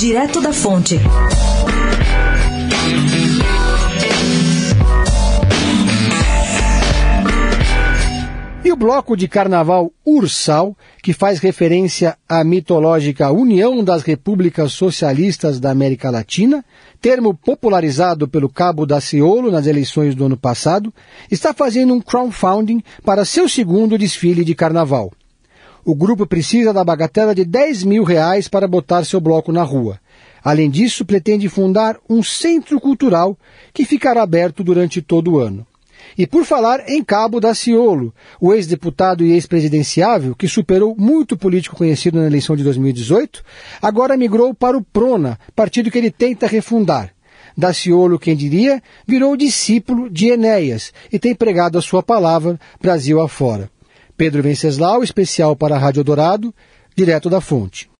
direto da fonte. E o bloco de carnaval Ursal, que faz referência à mitológica União das Repúblicas Socialistas da América Latina, termo popularizado pelo Cabo Daciolo nas eleições do ano passado, está fazendo um crowdfunding para seu segundo desfile de carnaval. O grupo precisa da bagatela de R$10 mil para botar seu bloco na rua. Além disso, pretende fundar um centro cultural que ficará aberto durante todo o ano. E por falar em Cabo Daciolo, o ex-deputado e ex-presidenciável, que superou muito político conhecido na eleição de 2018, agora migrou para o PRONA, partido que ele tenta refundar. Daciolo, quem diria, virou discípulo de Enéas e tem pregado a sua palavra Brasil afora. Pedro Venceslau, especial para a Rádio Dourado, direto da fonte.